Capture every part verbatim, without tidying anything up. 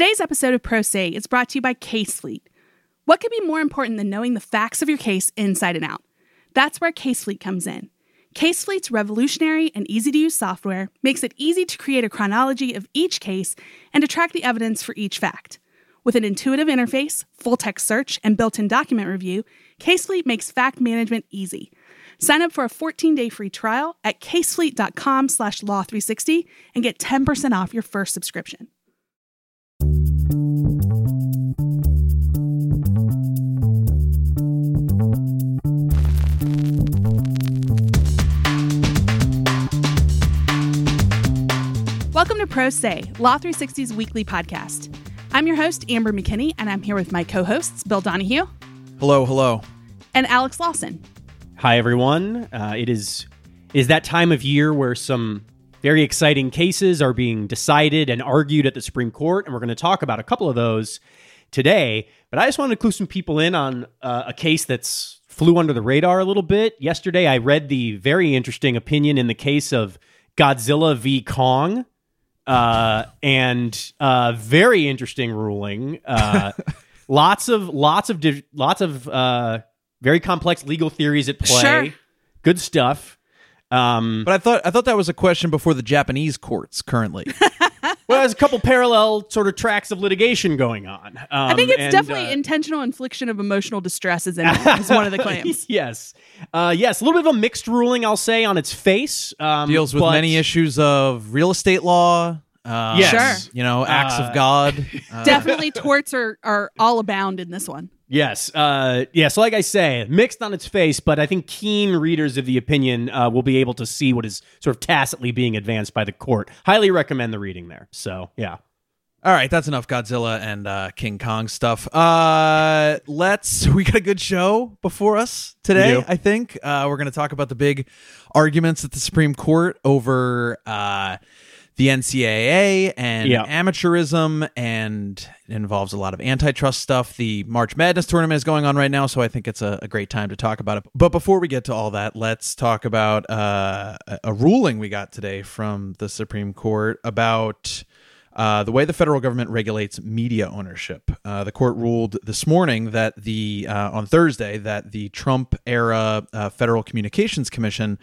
Today's episode of Pro Se is brought to you by CaseFleet. What could be more important than knowing the facts of your case inside and out? That's where CaseFleet comes in. CaseFleet's revolutionary and easy-to-use software makes it easy to create a chronology of each case and to track the evidence for each fact. With an intuitive interface, full-text search, and built-in document review, CaseFleet makes fact management easy. Sign up for a fourteen-day free trial at casefleet.com slash law360 and get ten percent off your first subscription. Welcome to Pro Se, Law three sixty's weekly podcast. I'm your host, Amber McKinney, and I'm here with my co-hosts, Bill Donahue. Hello, hello. And Alex Lawson. Hi, everyone. Uh, it is it is that time of year where some very exciting cases are being decided and argued at the Supreme Court, and we're going to talk about a couple of those today. But I just wanted to clue some people in on uh, a case that's flew under the radar a little bit. Yesterday, I read the very interesting opinion in the case of Godzilla v. Kong, uh, and uh, very interesting ruling. Uh, lots of lots of div- lots of. Uh, Very complex legal theories at play. Sure. Good stuff. Um, but I thought I thought that was a question before the Japanese courts currently. Well, there's a couple parallel sort of tracks of litigation going on. Um, I think it's and, definitely uh, intentional infliction of emotional distress is, in it, is one of the claims. Yes. Uh, yes, a little bit of a mixed ruling, I'll say, on its face. Um, Deals with but, many issues of real estate law. Uh, yes. Sure. You know, acts uh, of God. Uh, definitely torts are, are all abound in this one. Yes. Uh, yeah. So like I say, mixed on its face, but I think keen readers of the opinion uh, will be able to see what is sort of tacitly being advanced by the court. Highly recommend the reading there. So, yeah. All right. That's enough Godzilla and uh, King Kong stuff. Uh, let's, we got a good show before us today, I think. Uh, we're going to talk about the big arguments at the Supreme Court over uh, the N C double A and yeah. amateurism, and it involves a lot of antitrust stuff. The March Madness tournament is going on right now, so I think it's a, a great time to talk about it. But before we get to all that, let's talk about uh, a ruling we got today from the Supreme Court about uh, the way the federal government regulates media ownership. Uh, the court ruled this morning that the uh, on Thursday that the Trump-era uh, Federal Communications Commission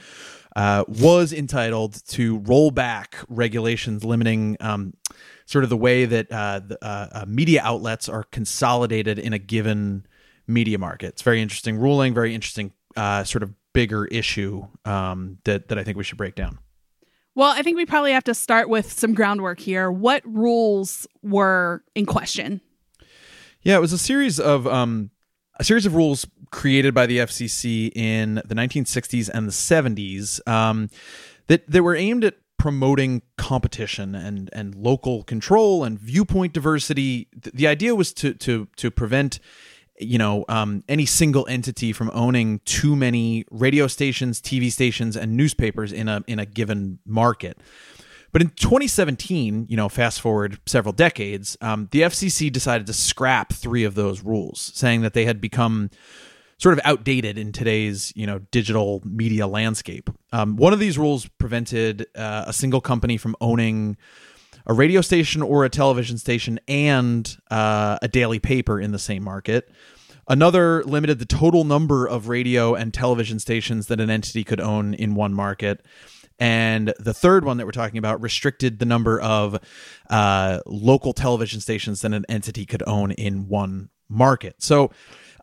Uh, was entitled to roll back regulations limiting um, sort of the way that uh, the, uh, uh, media outlets are consolidated in a given media market. It's very interesting ruling, very interesting uh, sort of bigger issue um, that, that I think we should break down. Well, I think we probably have to start with some groundwork here. What rules were in question? Yeah, it was a series of um, a series of rules created by the F C C in the nineteen sixties and the seventies um, that, that were aimed at promoting competition and, and local control and viewpoint diversity. The idea was to to to prevent, you know, um, any single entity from owning too many radio stations, T V stations, and newspapers in a in a given market. But in twenty seventeen, you know, fast forward several decades, um, the F C C decided to scrap three of those rules, saying that they had become sort of outdated in today's, you know, digital media landscape. Um, one of these rules prevented uh, a single company from owning a radio station or a television station and uh, a daily paper in the same market. Another limited the total number of radio and television stations that an entity could own in one market. And the third one that we're talking about restricted the number of uh, local television stations that an entity could own in one market. So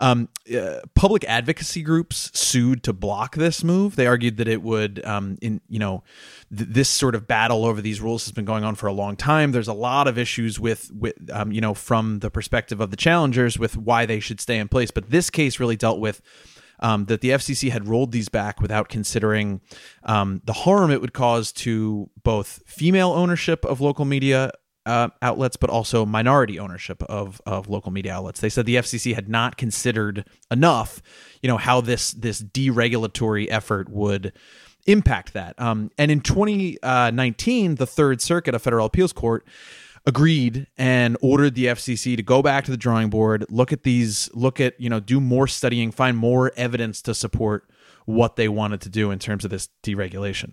um, uh, public advocacy groups sued to block this move. They argued that it would, um, in you know, th- this sort of battle over these rules has been going on for a long time. There's a lot of issues with, with um, you know, from the perspective of the challengers with why they should stay in place. But this case really dealt with Um, that the F C C had rolled these back without considering um, the harm it would cause to both female ownership of local media uh, outlets, but also minority ownership of of local media outlets. They said the F C C had not considered enough, you know, how this this deregulatory effort would impact that. Um, and in twenty nineteen, the Third Circuit, a federal appeals court, agreed and ordered the F C C to go back to the drawing board, look at these, look at, you know, do more studying, find more evidence to support what they wanted to do in terms of this deregulation.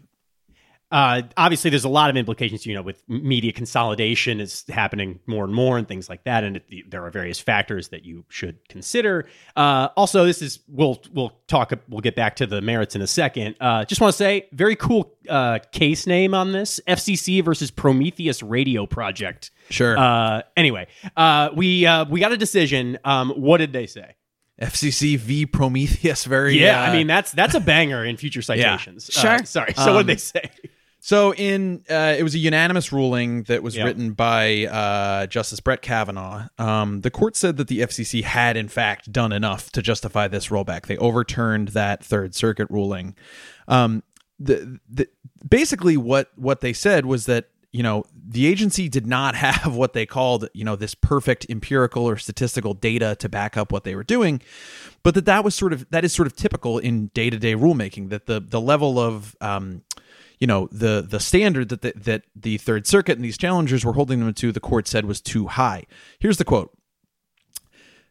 Uh, obviously, there's a lot of implications, you know, with media consolidation is happening more and more and things like that. And it, there are various factors that you should consider. Uh, also, this is we'll we'll talk. We'll get back to the merits in a second. Uh, just want to say very cool uh, case name on this. F C C versus Prometheus Radio Project. Sure. Uh, anyway, uh, we uh, we got a decision. Um, what did they say? F C C v. Prometheus. Very. Yeah. Uh, I mean, that's that's a banger in future citations. Yeah. Sure. Uh, sorry. So um, what did they say? So in uh, it was a unanimous ruling that was yep. written by uh, Justice Brett Kavanaugh. Um, the court said that the F C C had, in fact, done enough to justify this rollback. They overturned that Third Circuit ruling. Um, the, the basically what what they said was that, you know, the agency did not have what they called, you know, this perfect empirical or statistical data to back up what they were doing, but that that was sort of that is sort of typical in day-to-day rulemaking, that the the level of um, you know, the the standard that the, that the Third Circuit and these challengers were holding them to, the court said was too high. Here's the quote.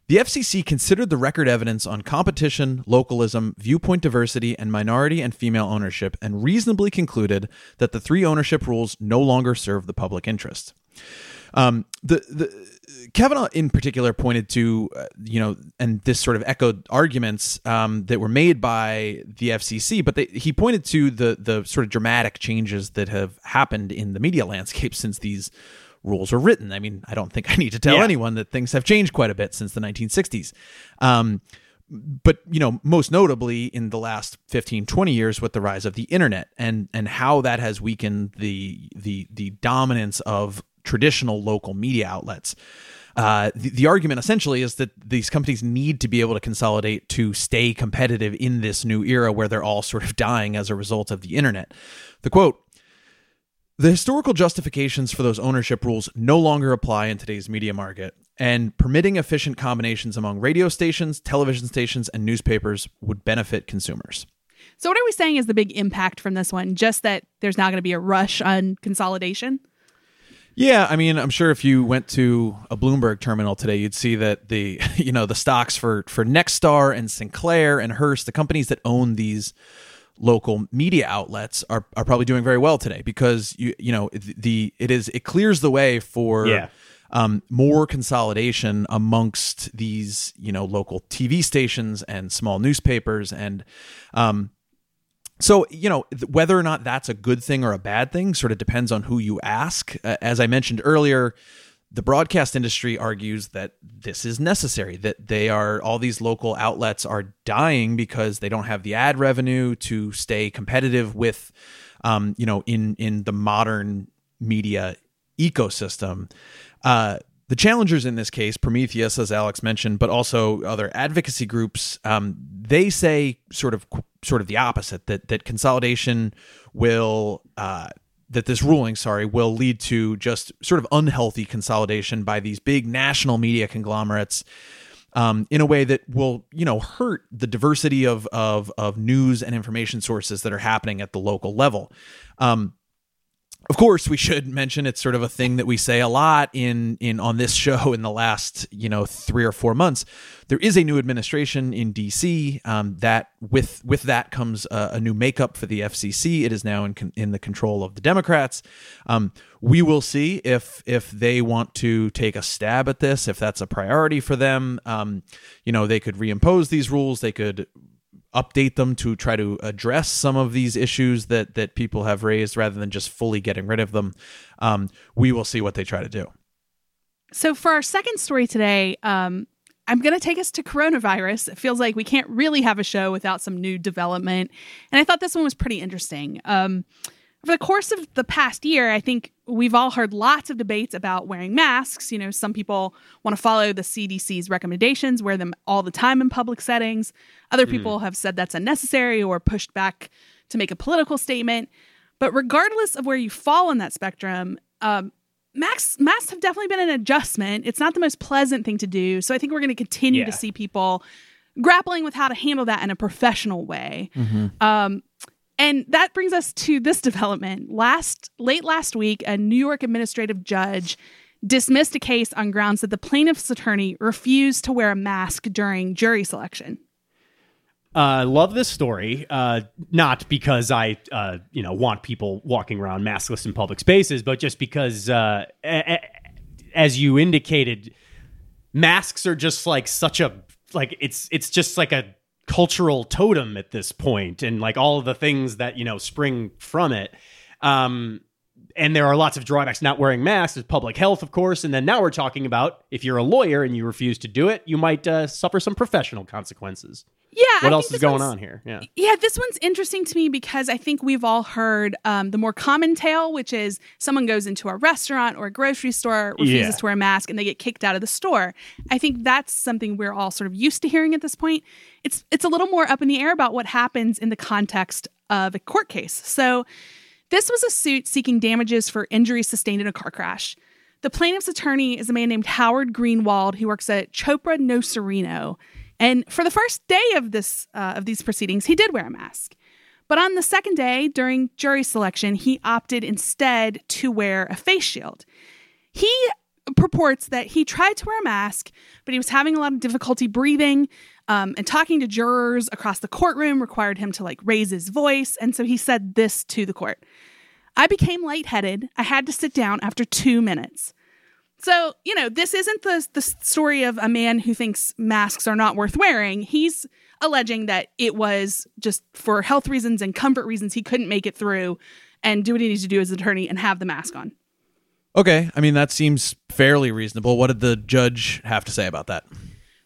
The F C C considered the record evidence on competition, localism, viewpoint diversity, and minority and female ownership, and reasonably concluded that the three ownership rules no longer serve the public interest. Um, the, the Kavanaugh in particular pointed to, uh, you know, and this sort of echoed arguments um, that were made by the F C C, but they, he pointed to the the sort of dramatic changes that have happened in the media landscape since these rules were written. I mean, I don't think I need to tell yeah. anyone that things have changed quite a bit since the nineteen sixties. Um, but, you know, most notably in the last fifteen, twenty years with the rise of the internet and and how that has weakened the the the dominance of traditional local media outlets. Uh, the, the argument essentially is that these companies need to be able to consolidate to stay competitive in this new era where they're all sort of dying as a result of the internet. The quote, "The historical justifications for those ownership rules no longer apply in today's media market, and permitting efficient combinations among radio stations, television stations, and newspapers would benefit consumers." So what are we saying is the big impact from this one? Just that there's not going to be a rush on consolidation? Yeah, I mean, I'm sure if you went to a Bloomberg terminal today, you'd see that the, you know, the stocks for for Nexstar and Sinclair and Hearst, the companies that own these local media outlets, are are probably doing very well today because you you know the it is it clears the way for yeah. um, more consolidation amongst these, you know, local T V stations and small newspapers and. Um, So, you know, whether or not that's a good thing or a bad thing sort of depends on who you ask. Uh, as I mentioned earlier, the broadcast industry argues that this is necessary, that they are all these local outlets are dying because they don't have the ad revenue to stay competitive with, um, you know, in, in the modern media ecosystem. Uh, The challengers in this case, Prometheus, as Alex mentioned, but also other advocacy groups, um, they say sort of sort of the opposite, that that consolidation will, uh, that this ruling, sorry, will lead to just sort of unhealthy consolidation by these big national media conglomerates um, in a way that will, you know, hurt the diversity of of of news and information sources that are happening at the local level. Um Of course, we should mention it's sort of a thing that we say a lot in in on this show in the last, you know, three or four months. There is a new administration in D C Um, that with with that comes a, a new makeup for the F C C. It is now in con- in the control of the Democrats. Um, we will see if if they want to take a stab at this, if that's a priority for them. Um, you know, they could reimpose these rules. They could update them to try to address some of these issues that that people have raised rather than just fully getting rid of them. Um, we will see what they try to do. So for our second story today, um, I'm going to take us to coronavirus. It feels like we can't really have a show without some new development. And I thought this one was pretty interesting. Um, over the course of the past year, I think we've all heard lots of debates about wearing masks. You know, some people want to follow the C D C's recommendations, wear them all the time in public settings. Other people mm. have said that's unnecessary or pushed back to make a political statement. But regardless of where you fall on that spectrum, um, masks, masks have definitely been an adjustment. It's not the most pleasant thing to do. So I think we're going to continue yeah. to see people grappling with how to handle that in a professional way. Mm-hmm. Um And that brings us to this development. Last, late last week, a New York administrative judge dismissed a case on grounds that the plaintiff's attorney refused to wear a mask during jury selection. Uh, love this story, uh, not because I, uh, you know, want people walking around maskless in public spaces, but just because, uh, a- a- as you indicated, masks are just like such a, like, it's, it's just like a cultural totem at this point, and like all of the things that, you know, spring from it. Um, and there are lots of drawbacks. Not wearing masks is public health, of course. And then now we're talking about, if you're a lawyer and you refuse to do it, you might uh, suffer some professional consequences. Yeah. What I else is going on here? Yeah. Yeah. This one's interesting to me because I think we've all heard um, the more common tale, which is someone goes into a restaurant or a grocery store, refuses yeah. to wear a mask, and they get kicked out of the store. I think that's something we're all sort of used to hearing at this point. It's it's a little more up in the air about what happens in the context of a court case. So this was a suit seeking damages for injuries sustained in a car crash. The plaintiff's attorney is a man named Howard Greenwald, who works at Chopra No Sereno. And for the first day of this uh, of these proceedings, he did wear a mask. But on the second day, during jury selection, he opted instead to wear a face shield. He purports that he tried to wear a mask, but he was having a lot of difficulty breathing, um, and talking to jurors across the courtroom required him to like raise his voice. And so he said this to the court: "I became lightheaded. I had to sit down after two minutes." So, you know, this isn't the, the story of a man who thinks masks are not worth wearing. He's alleging that it was just for health reasons and comfort reasons he couldn't make it through and do what he needs to do as an attorney and have the mask on. Okay. I mean, that seems fairly reasonable. What did the judge have to say about that?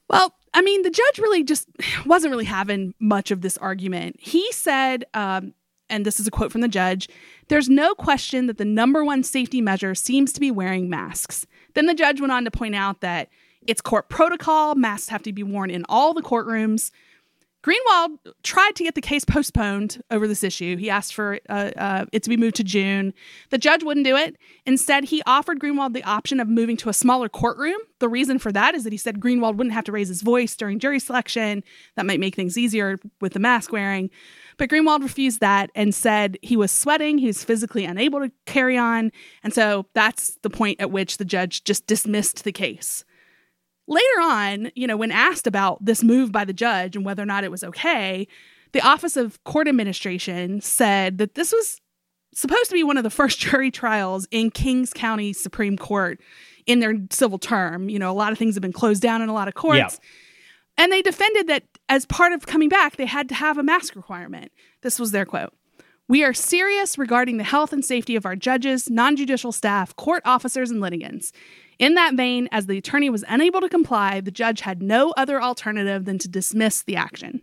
Well, I mean, the judge really just wasn't really having much of this argument. He said... Um, and this is a quote from the judge, "There's no question that the number one safety measure seems to be wearing masks." Then the judge went on to point out that it's court protocol. Masks have to be worn in all the courtrooms. Greenwald tried to get the case postponed over this issue. He asked for uh, uh, it to be moved to June. The judge wouldn't do it. Instead, he offered Greenwald the option of moving to a smaller courtroom. The reason for that is that he said Greenwald wouldn't have to raise his voice during jury selection. That might make things easier with the mask wearing. But Greenwald refused that and said he was sweating. He was physically unable to carry on. And so that's the point at which the judge just dismissed the case. Later on, you know, when asked about this move by the judge and whether or not it was okay, the Office of Court Administration said that this was supposed to be one of the first jury trials in Kings County Supreme Court in their civil term. You know, a lot of things have been closed down in a lot of courts. Yeah. And they defended that as part of coming back, they had to have a mask requirement. This was their quote: "We are serious regarding the health and safety of our judges, non-judicial staff, court officers, and litigants. In that vein, as the attorney was unable to comply, the judge had no other alternative than to dismiss the action."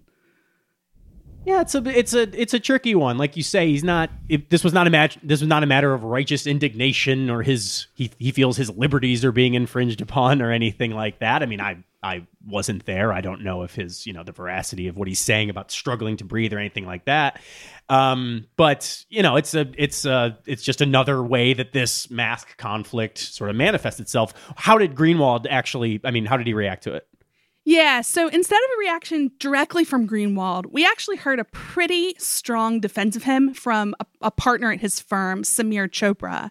Yeah, it's a it's a it's a tricky one. Like you say, he's not. If this was not a match, this was not a matter of righteous indignation or his he he feels his liberties are being infringed upon or anything like that. I mean, I I wasn't there. I don't know if his you know the veracity of what he's saying about struggling to breathe or anything like that. Um, but you know, it's a it's a it's just another way that this mask conflict sort of manifests itself. How did Greenwald actually? I mean, how did he react to it? Yeah, so instead of a reaction directly from Greenwald, we actually heard a pretty strong defense of him from a, a partner at his firm, Samir Chopra.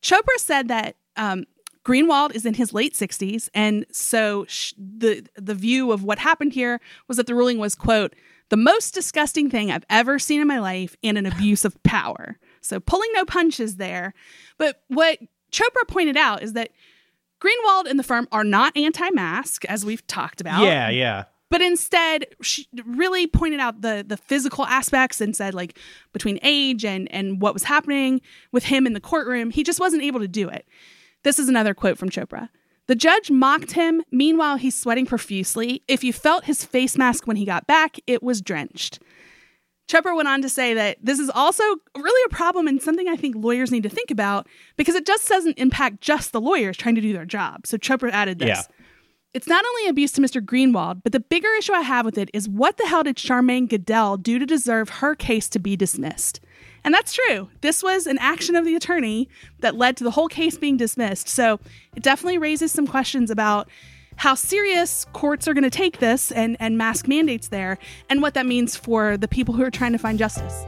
Chopra said that um, Greenwald is in his late sixties, and so sh- the the view of what happened here was that the ruling was, quote, "the most disgusting thing I've ever seen in my life and an abuse of power." So pulling no punches there. But what Chopra pointed out is that Greenwald and the firm are not anti-mask, as we've talked about. Yeah, yeah. But instead, she really pointed out the the physical aspects and said, like, between age and, and what was happening with him in the courtroom, he just wasn't able to do it. This is another quote from Chopra: "The judge mocked him. Meanwhile, he's sweating profusely. If you felt his face mask when he got back, it was drenched." Chopra went on to say that this is also really a problem and something I think lawyers need to think about, because it just doesn't impact just the lawyers trying to do their job. So Chopra added this. Yeah. "It's not only abuse to Mister Greenwald, but the bigger issue I have with it is what the hell did Charmaine Goodell do to deserve her case to be dismissed?" And that's true. This was an action of the attorney that led to the whole case being dismissed. So it definitely raises some questions about how serious courts are going to take this and, and mask mandates there, and what that means for the people who are trying to find justice.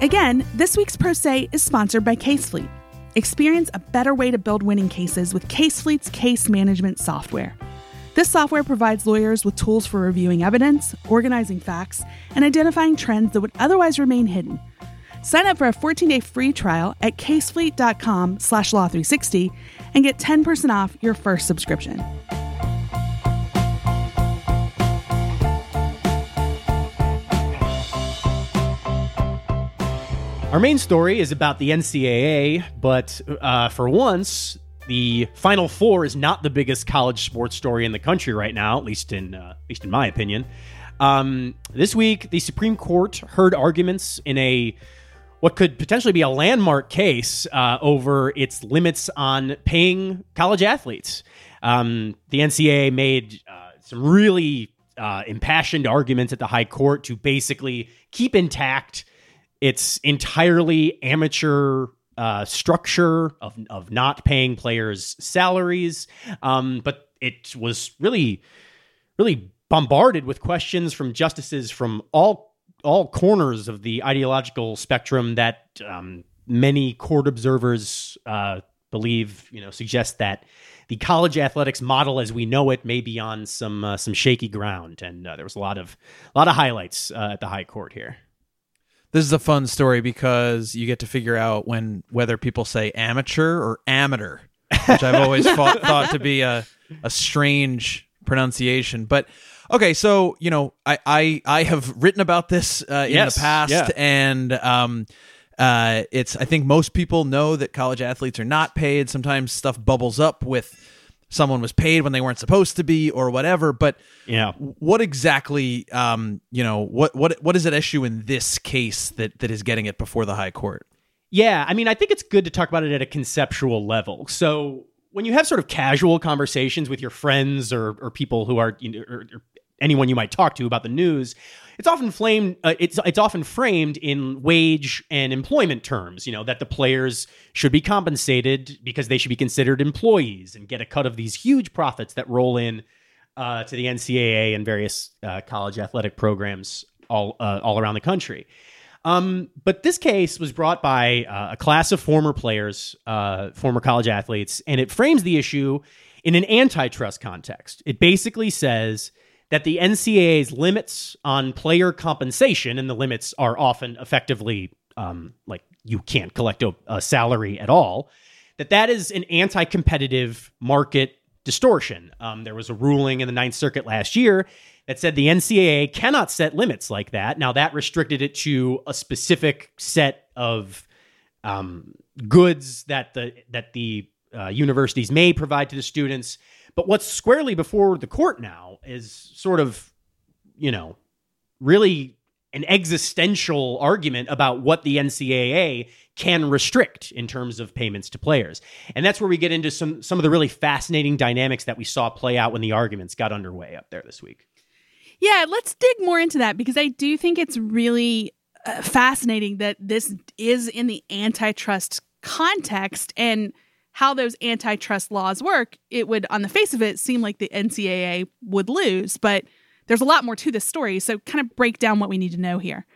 Again, this week's Pro Se is sponsored by CaseFleet. Experience a better way to build winning cases with CaseFleet's case management software. This software provides lawyers with tools for reviewing evidence, organizing facts, and identifying trends that would otherwise remain hidden. Sign up for a fourteen-day free trial at casefleet dot com slash law three sixty and get ten percent off your first subscription. Our main story is about the N C double A, but uh, for once, the Final Four is not the biggest college sports story in the country right now, at least in uh, at least in my opinion. Um, this week, the Supreme Court heard arguments in a what could potentially be a landmark case uh, over its limits on paying college athletes. Um, the N C double A made uh, some really uh, impassioned arguments at the high court to basically keep intact its entirely amateur uh, structure of of not paying players salaries. Um, but it was really, really bombarded with questions from justices from all all corners of the ideological spectrum that um, many court observers uh, believe, you know, suggest that the college athletics model as we know it may be on some uh, some shaky ground. And uh, there was a lot of a lot of highlights uh, at the high court here. This is a fun story because you get to figure out when whether people say amateur or amateur, which I've always thought, thought to be a a strange pronunciation, but. Okay, so, you know, I, I, I have written about this uh, in yes, the past, yeah. and um, uh, it's I think most people know that college athletes are not paid. Sometimes stuff bubbles up with someone was paid when they weren't supposed to be or whatever, but yeah. what exactly, um, you know, what, what what is at issue in this case that that is getting it before the high court? Yeah, I mean, I think it's good to talk about it at a conceptual level. So when you have sort of casual conversations with your friends or or people who are, you know, or, or anyone you might talk to about the news, it's often framed. Uh, it's it's often framed in wage and employment terms. You know, that the players should be compensated because they should be considered employees and get a cut of these huge profits that roll in uh, to the N C double A and various uh, college athletic programs all uh, all around the country. Um, but this case was brought by uh, a class of former players, uh, former college athletes, and it frames the issue in an antitrust context. It basically says that the N C double A's limits on player compensation, and the limits are often effectively um, like you can't collect a, a salary at all, that that is an anti-competitive market distortion. Um, there was a ruling in the Ninth Circuit last year that said the N C double A cannot set limits like that. Now, that restricted it to a specific set of um, goods that the that the uh, universities may provide to the students. But what's squarely before the court now is sort of, you know, really an existential argument about what the N C double A can restrict in terms of payments to players. And that's where we get into some some of the really fascinating dynamics that we saw play out when the arguments got underway up there this week. Yeah, let's dig more into that, because I do think it's really uh, fascinating that this is in the antitrust context, and how those antitrust laws work, it would, on the face of it, seem like the N C double A would lose. But there's a lot more to this story, so kind of break down what we need to know here.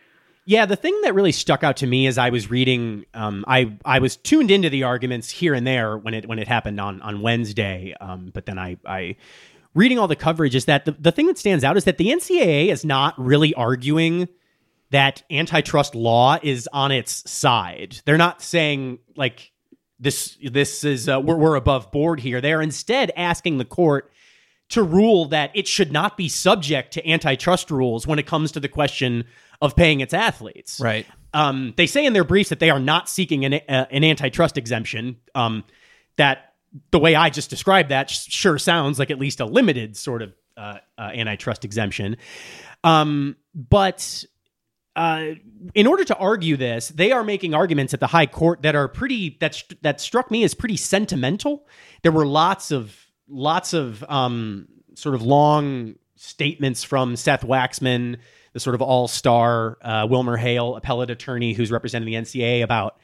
Yeah, the thing that really stuck out to me as I was reading, um, I I was tuned into the arguments here and there when it when it happened on on Wednesday, um, but then I I reading all the coverage is that the, the thing that stands out is that the N C double A is not really arguing that antitrust law is on its side. They're not saying like, This this is uh, we're, we're above board here. They are instead asking the court to rule that it should not be subject to antitrust rules when it comes to the question of paying its athletes. Right. Um, they say in their briefs that they are not seeking an, uh, an antitrust exemption. Um, that the way I just described that sure sounds like at least a limited sort of uh, uh, antitrust exemption. Um, but Uh, in order to argue this, they are making arguments at the high court that are pretty, that, st- that struck me as pretty sentimental. There were lots of, lots of um, sort of long statements from Seth Waxman, the sort of all-star uh, Wilmer Hale appellate attorney who's representing the N C double A, about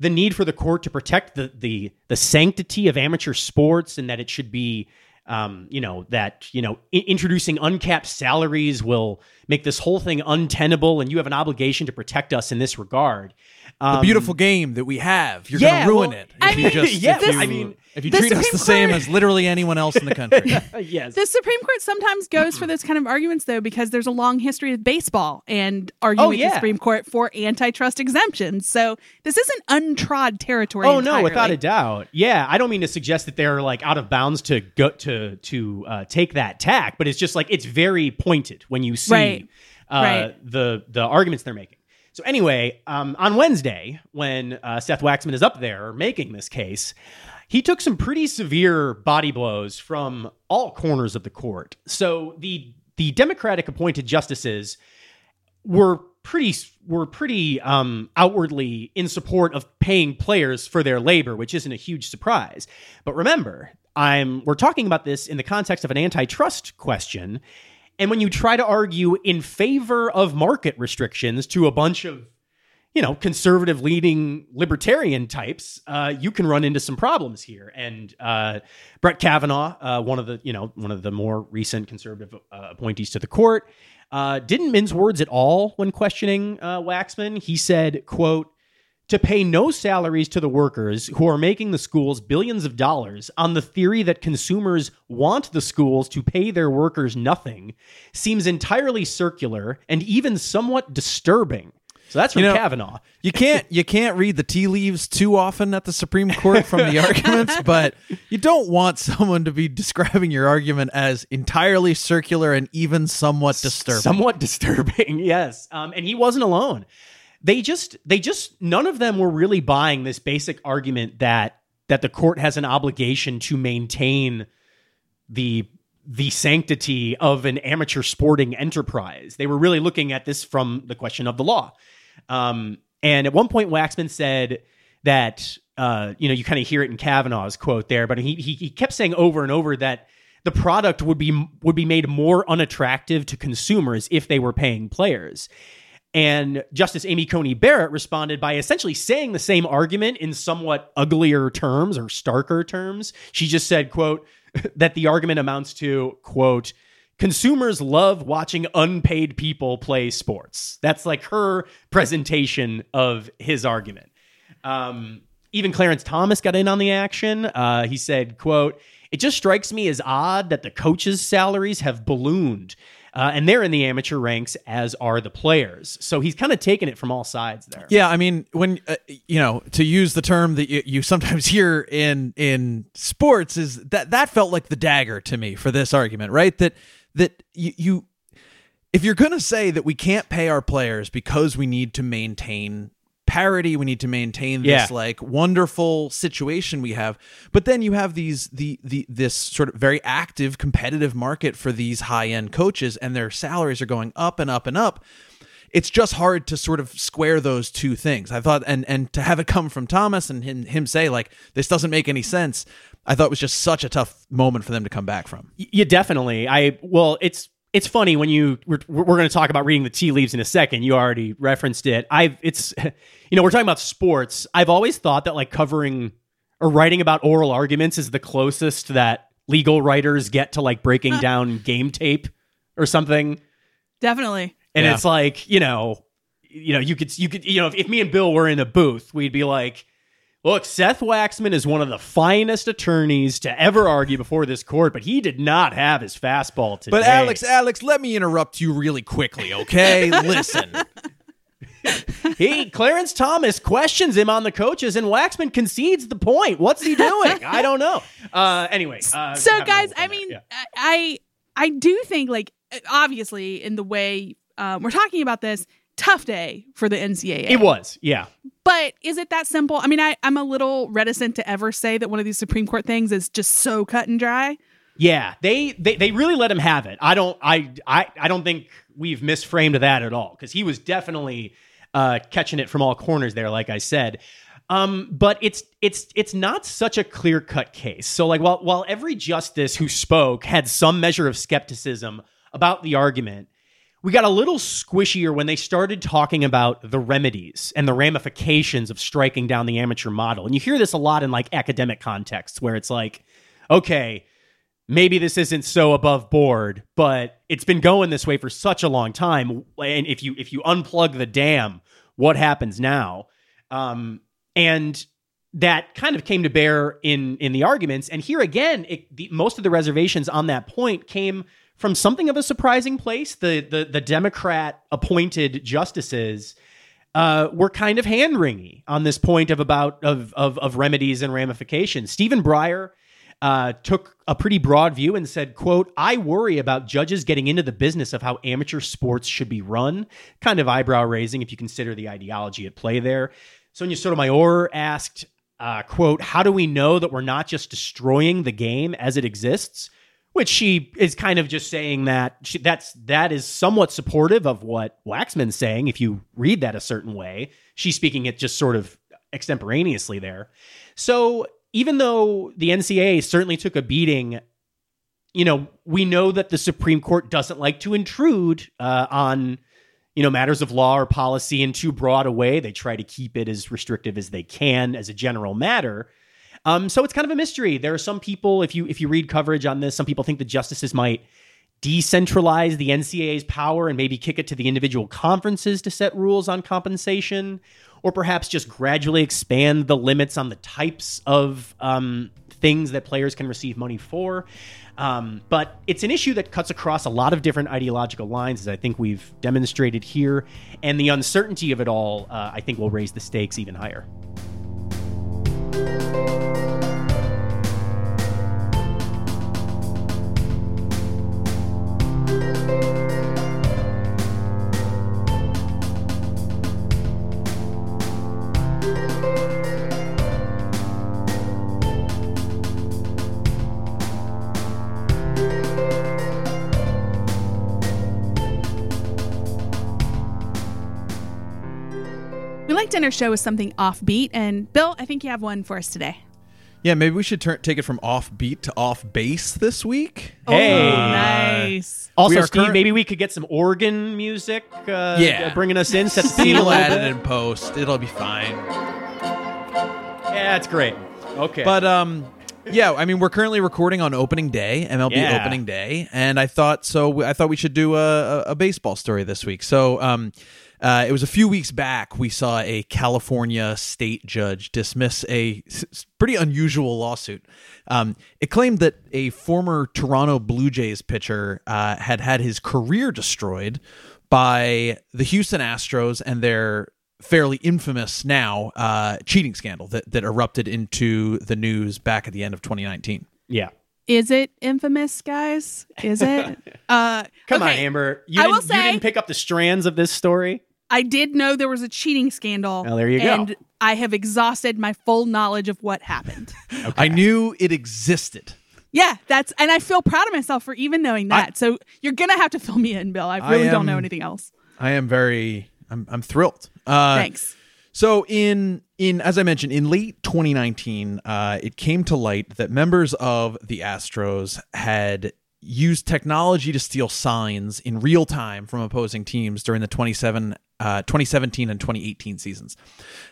the need for the court to protect the, the, the sanctity of amateur sports, and that it should be, um, you know, that, you know, I- introducing uncapped salaries will make this whole thing untenable, and you have an obligation to protect us in this regard. Um, the beautiful game that we have, you're yeah, going to ruin well, it. If I you mean, just, yeah, if this, you, I mean, if you treat Supreme us the Court, same as literally anyone else in the country. Yes. The Supreme Court sometimes goes for those kind of arguments, though, because there's a long history of baseball and arguing oh, yeah. with the Supreme Court for antitrust exemptions. So this isn't untrod territory. Oh, entirely. No, without a doubt. Yeah, I don't mean to suggest that they're like out of bounds to go to to uh, take that tack, but it's just like it's very pointed when you see right. Uh, right. the the arguments they're making. So anyway, um, on Wednesday, when uh, Seth Waxman is up there making this case, he took some pretty severe body blows from all corners of the court. So the the Democratic appointed justices were pretty were pretty um, outwardly in support of paying players for their labor, which isn't a huge surprise. But remember, I'm we're talking about this in the context of an antitrust question. And when you try to argue in favor of market restrictions to a bunch of, you know, conservative leading libertarian types, uh, you can run into some problems here. And uh, Brett Kavanaugh, uh, one of the, you know, one of the more recent conservative uh, appointees to the court, uh, didn't mince words at all when questioning uh, Waxman. He said, quote, "To pay no salaries to the workers who are making the schools billions of dollars on the theory that consumers want the schools to pay their workers nothing seems entirely circular and even somewhat disturbing." So that's from you know, Kavanaugh. You can't you can't read the tea leaves too often at the Supreme Court from the arguments, but you don't want someone to be describing your argument as entirely circular and even somewhat disturbing. Somewhat disturbing, yes. Um, and he wasn't alone. They just, they just, none of them were really buying this basic argument that that the court has an obligation to maintain the the sanctity of an amateur sporting enterprise. They were really looking at this from the question of the law. Um, and at one point, Waxman said that, uh, you know, you kind of hear it in Kavanaugh's quote there, but he, he he kept saying over and over that the product would be would be made more unattractive to consumers if they were paying players. And Justice Amy Coney Barrett responded by essentially saying the same argument in somewhat uglier terms or starker terms. She just said, quote, that the argument amounts to, quote, "consumers love watching unpaid people play sports." That's like her presentation of his argument. Um, even Clarence Thomas got in on the action. Uh, he said, quote, "It just strikes me as odd that the coaches' salaries have ballooned. Uh, and they're in the amateur ranks, as are the players." So he's kind of taken it from all sides there. Yeah, I mean, when uh, you know, to use the term that you, you sometimes hear in in sports, is that that felt like the dagger to me for this argument, right? That that you, you if you're going to say that we can't pay our players because we need to maintain parity, we need to maintain this yeah. like wonderful situation we have, but then you have these the the this sort of very active competitive market for these high-end coaches, and their salaries are going up and up and up. It's just hard to sort of square those two things. I thought, and and to have it come from Thomas and him, him say like this doesn't make any sense, I thought it was just such a tough moment for them to come back from. Yeah, definitely. I well, it's It's funny when you we're, we're going to talk about reading the tea leaves in a second. You already referenced it. I've it's you know we're talking about sports. I've always thought that like covering or writing about oral arguments is the closest that legal writers get to like breaking down game tape or something. Definitely. And yeah. It's like you know you know you could you could you know if, if me and Bill were in a booth, we'd be like, look, Seth Waxman is one of the finest attorneys to ever argue before this court, but he did not have his fastball today. But Alex, Alex, let me interrupt you really quickly, okay? Listen. He, Clarence Thomas questions him on the coaches, and Waxman concedes the point. What's he doing? I don't know. Uh, anyway. Uh, so, guys, I mean, yeah. I I do think, like, obviously, in the way um, we're talking about this, tough day for the N C double A. It was, yeah. But is it that simple? I mean, I, I'm a little reticent to ever say that one of these Supreme Court things is just so cut and dry. Yeah, they they, they really let him have it. I don't I, I I don't think we've misframed that at all, because he was definitely uh, catching it from all corners there, like I said. Um, but it's it's it's not such a clear-cut case. So like while while every justice who spoke had some measure of skepticism about the argument, we got a little squishier when they started talking about the remedies and the ramifications of striking down the amateur model. And you hear this a lot in like academic contexts where it's like, okay, maybe this isn't so above board, but it's been going this way for such a long time. And if you if you unplug the dam, what happens now? Um, and that kind of came to bear in in the arguments. And here again, it, the, most of the reservations on that point came from something of a surprising place. The the, the Democrat-appointed justices uh, were kind of hand-wringy on this point of about of of, of remedies and ramifications. Stephen Breyer Uh, took a pretty broad view and said, quote, "I worry about judges getting into the business of how amateur sports should be run." Kind of eyebrow-raising if you consider the ideology at play there. Sonia Sotomayor asked, uh, quote, "How do we know that we're not just destroying the game as it exists?" Which she is kind of just saying that she, that's that is somewhat supportive of what Waxman's saying, if you read that a certain way. She's speaking it just sort of extemporaneously there. So even though the N C A A certainly took a beating, you know, we know that the Supreme Court doesn't like to intrude uh, on, you know, matters of law or policy in too broad a way. They try to keep it as restrictive as they can as a general matter. Um, so it's kind of a mystery. There are some people, if you if you read coverage on this, some people think the justices might decentralize the N C A A's power and maybe kick it to the individual conferences to set rules on compensation, or perhaps just gradually expand the limits on the types of um, things that players can receive money for. Um, but it's an issue that cuts across a lot of different ideological lines, as I think we've demonstrated here. And the uncertainty of it all, uh, I think, will raise the stakes even higher. Our show is something offbeat, and Bill, I think you have one for us today. Yeah, maybe we should turn, take it from offbeat to off base this week. Hey, uh, nice. Also, Steve, current- maybe we could get some organ music. Uh, yeah, uh, bringing us in. Set the scene. We'll add it in post. It'll be fine. Yeah, that's great. Okay, but um. Yeah, I mean, we're currently recording on opening day, M L B yeah. opening day, and I thought so. I thought we should do a, a baseball story this week. So um, uh, it was a few weeks back we saw a California state judge dismiss a pretty unusual lawsuit. Um, it claimed that a former Toronto Blue Jays pitcher uh, had had his career destroyed by the Houston Astros and their fairly infamous now uh, cheating scandal that, that erupted into the news back at the end of twenty nineteen. Yeah. Is it infamous, guys? Is it? Uh, Come okay. on, Amber. You I didn't, will say, you didn't pick up the strands of this story? I did know there was a cheating scandal. Oh, there you and go. And I have exhausted my full knowledge of what happened. Okay. I knew it existed. Yeah, that's, and I feel proud of myself for even knowing that. I, so you're going to have to fill me in, Bill. I really I am, don't know anything else. I am very, I'm, I'm thrilled. Uh, Thanks. So in in as I mentioned, in late twenty nineteen, uh, it came to light that members of the Astros had used technology to steal signs in real time from opposing teams during the twenty-seven, uh, twenty seventeen and twenty eighteen seasons.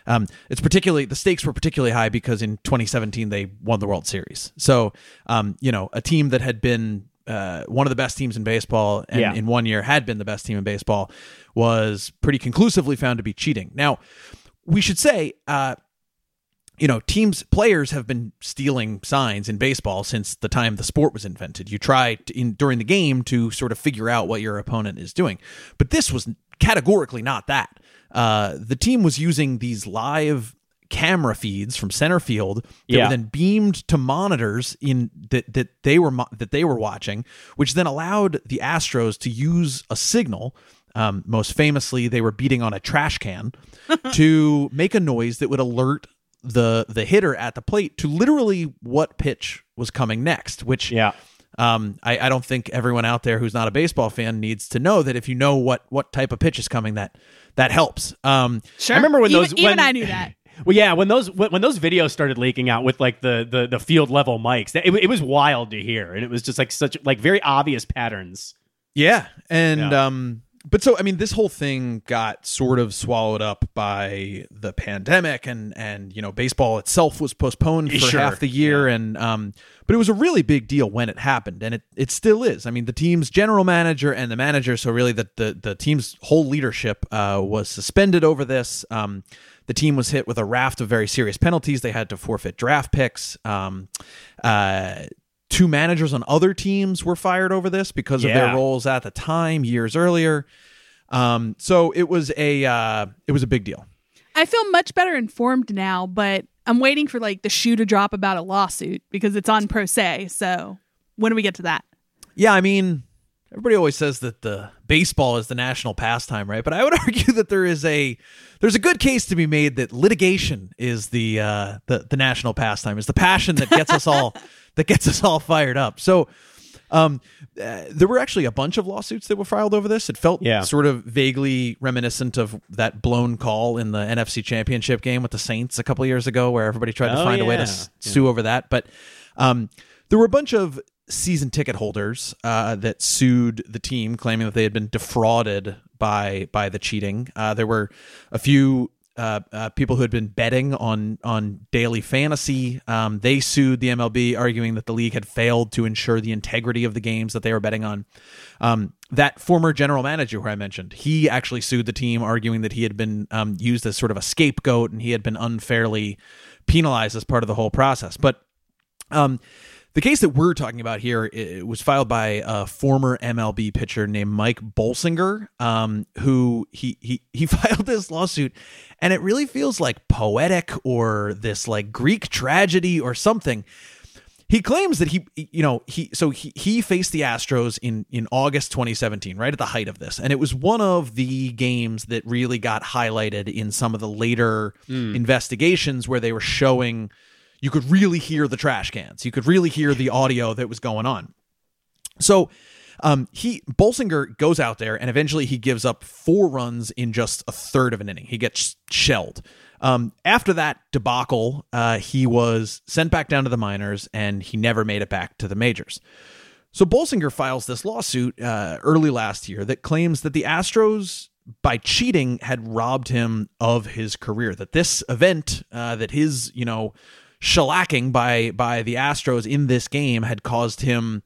Um, it's particularly the stakes were particularly high because in twenty seventeen they won the World Series. So um, you know, a team that had been Uh, one of the best teams in baseball, and yeah. in one year had been the best team in baseball, was pretty conclusively found to be cheating. Now, we should say, uh, you know, teams, players have been stealing signs in baseball since the time the sport was invented. You try to, in, during the game to sort of figure out what your opponent is doing. But this was categorically not that. Uh, the team was using these live camera feeds from center field that yeah. were then beamed to monitors in that that they were mo- that they were watching, which then allowed the Astros to use a signal. Um, most famously, they were beating on a trash can to make a noise that would alert the the hitter at the plate to literally what pitch was coming next. Which yeah. Um, I, I don't think everyone out there who's not a baseball fan needs to know that if you know what what type of pitch is coming, that that helps. Um, sure. I remember when even, those when, even I knew that. Well, yeah, when those when those videos started leaking out with like the the, the field level mics, it, it was wild to hear, and it was just like such like very obvious patterns. Yeah, and yeah. um, but so, I mean, this whole thing got sort of swallowed up by the pandemic, and, and, you know, baseball itself was postponed for sure. half the year. Yeah. And, um, but it was a really big deal when it happened, and it, it still is. I mean, the team's general manager and the manager, so really the, the, the team's whole leadership, uh, was suspended over this. Um, the team was hit with a raft of very serious penalties. They had to forfeit draft picks. Um, uh, Two managers on other teams were fired over this because yeah. of their roles at the time years earlier. Um, so it was a uh, it was a big deal. I feel much better informed now, but I'm waiting for like the shoe to drop about a lawsuit because it's on pro se. So when do we get to that? Yeah, I mean, everybody always says that the baseball is the national pastime, right? But I would argue that there is a there's a good case to be made that litigation is the uh, the the national pastime, is the passion that gets us all. That gets us all fired up. So um, uh, there were actually a bunch of lawsuits that were filed over this. It felt yeah. sort of vaguely reminiscent of that blown call in the N F C Championship game with the Saints a couple of years ago, where everybody tried to oh, find yeah. a way to s- yeah. sue over that. But um, there were a bunch of season ticket holders uh, that sued the team, claiming that they had been defrauded by by the cheating. Uh, there were a few... Uh, uh, people who had been betting on on daily fantasy. Um, they sued the M L B, arguing that the league had failed to ensure the integrity of the games that they were betting on. Um, that former general manager who I mentioned, he actually sued the team, arguing that he had been um, used as sort of a scapegoat and he had been unfairly penalized as part of the whole process. But um, the case that we're talking about here, it was filed by a former M L B pitcher named Mike Bolsinger, um, who he, he he filed this lawsuit, and it really feels like poetic or this like Greek tragedy or something. He claims that he, you know, he so he, he faced the Astros in, in August twenty seventeen, right at the height of this. And it was one of the games that really got highlighted in some of the later mm. investigations where they were showing. You could really hear the trash cans. You could really hear the audio that was going on. So um, he Bolsinger goes out there, and eventually he gives up four runs in just a third of an inning. He gets shelled. Um, after that debacle, uh, he was sent back down to the minors, and he never made it back to the majors. So Bolsinger files this lawsuit uh, early last year that claims that the Astros, by cheating, had robbed him of his career, that this event, uh, that his, you know, shellacking by by the Astros in this game had caused him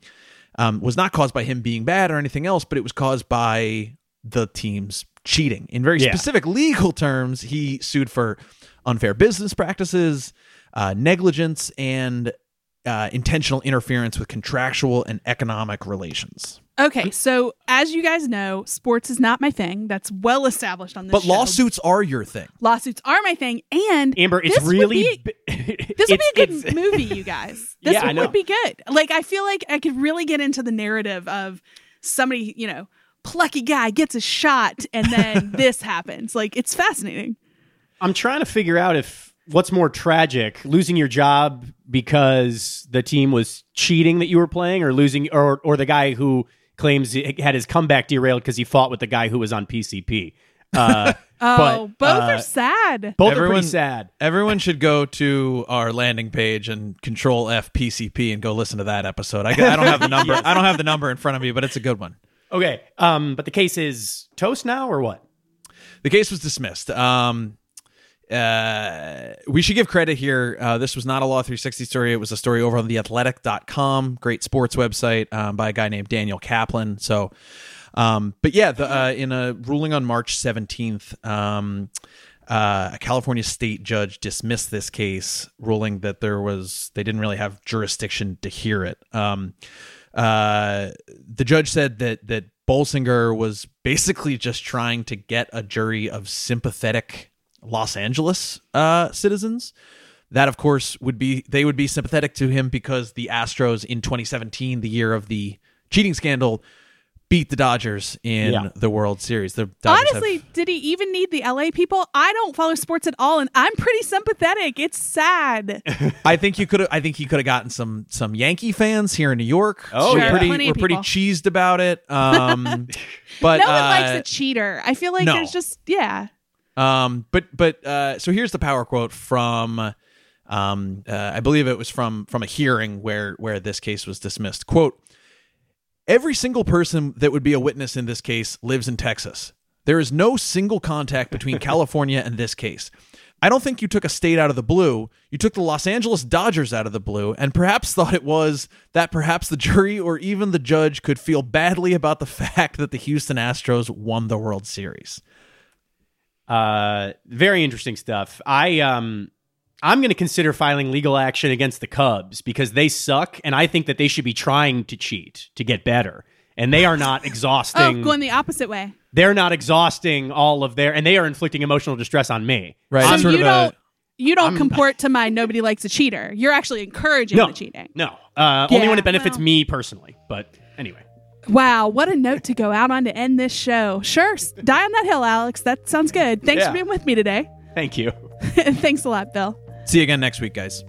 um, was not caused by him being bad or anything else, but it was caused by the team's cheating. In very yeah. specific legal terms, he sued for unfair business practices, uh, negligence, and uh, intentional interference with contractual and economic relations. Okay, so as you guys know, sports is not my thing. That's well established on this but show. But lawsuits are your thing. Lawsuits are my thing, and Amber, it's this really would be, this would be a good movie, you guys. This yeah, would be good. Like, I feel like I could really get into the narrative of somebody, you know, plucky guy gets a shot, and then this happens. Like, it's fascinating. I'm trying to figure out if what's more tragic, losing your job because the team was cheating that you were playing, or losing, or or the guy who claims he had his comeback derailed because he fought with the guy who was on P C P. Uh, oh, but, both uh, are sad. Both everyone, are pretty sad. Everyone should go to our landing page and control F P C P and go listen to that episode. I, I don't have the number. I don't have the number in front of me, but it's a good one. Okay, um, but the case is toast now, or what? The case was dismissed. Um, uh, we should give credit here. Uh, this was not a Law three sixty story. It was a story over on the athletic dot com, great sports website, um, by a guy named Daniel Kaplan. So, um, but yeah, the, uh, in a ruling on March seventeenth, um, uh, a California state judge dismissed this case, ruling that there was, they didn't really have jurisdiction to hear it. Um, uh, the judge said that, that Bolsinger was basically just trying to get a jury of sympathetic Los Angeles uh, citizens. That, of course, would be they would be sympathetic to him because the Astros in twenty seventeen, the year of the cheating scandal, beat the Dodgers in yeah. the World Series. The Dodgers Honestly, have... did he even need the L A people? I don't follow sports at all, and I'm pretty sympathetic. It's sad. I think you could. I think he could have gotten some some Yankee fans here in New York. Oh, sure. yeah. pretty, we're people. pretty cheesed about it. Um, but no one uh, likes a cheater. I feel like no. there's just yeah. Um, but, but, uh, so here's the power quote from, um, uh, I believe it was from, from a hearing where, where this case was dismissed. Quote, Every single person that would be a witness in this case lives in Texas. There is no single contact between California and this case. I don't think you took a state out of the blue. You took the Los Angeles Dodgers out of the blue and perhaps thought it was that perhaps the jury or even the judge could feel badly about the fact that the Houston Astros won the World Series. Uh, very interesting stuff. I, um, I'm going to consider filing legal action against the Cubs because they suck, and I think that they should be trying to cheat to get better. And they are not exhausting. Oh, going the opposite way. They're not exhausting all of their, and they are inflicting emotional distress on me. Right. So I'm sort you of don't, a, you don't I'm, comport to my nobody likes a cheater. You're actually encouraging no, the cheating. No, uh, yeah, only when it benefits well. me personally. But anyway. Wow, what a note to go out on to end this show. Sure, die on that hill, Alex. That sounds good. Thanks yeah. for being with me today. Thank you. Thanks a lot, Bill. See you again next week, guys.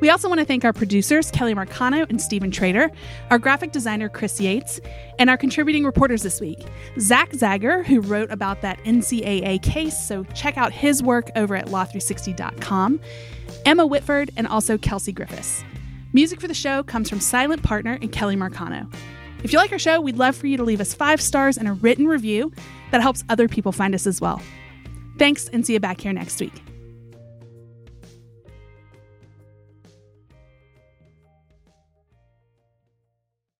We also want to thank our producers, Kelly Marcano and Stephen Trader, our graphic designer, Chris Yates, and our contributing reporters this week, Zach Zagger, who wrote about that N C double A case, so check out his work over at law three sixty dot com, Emma Whitford, and also Kelsey Griffiths. Music for the show comes from Silent Partner and Kelly Marcano. If you like our show, we'd love for you to leave us five stars and a written review that helps other people find us as well. Thanks, and see you back here next week.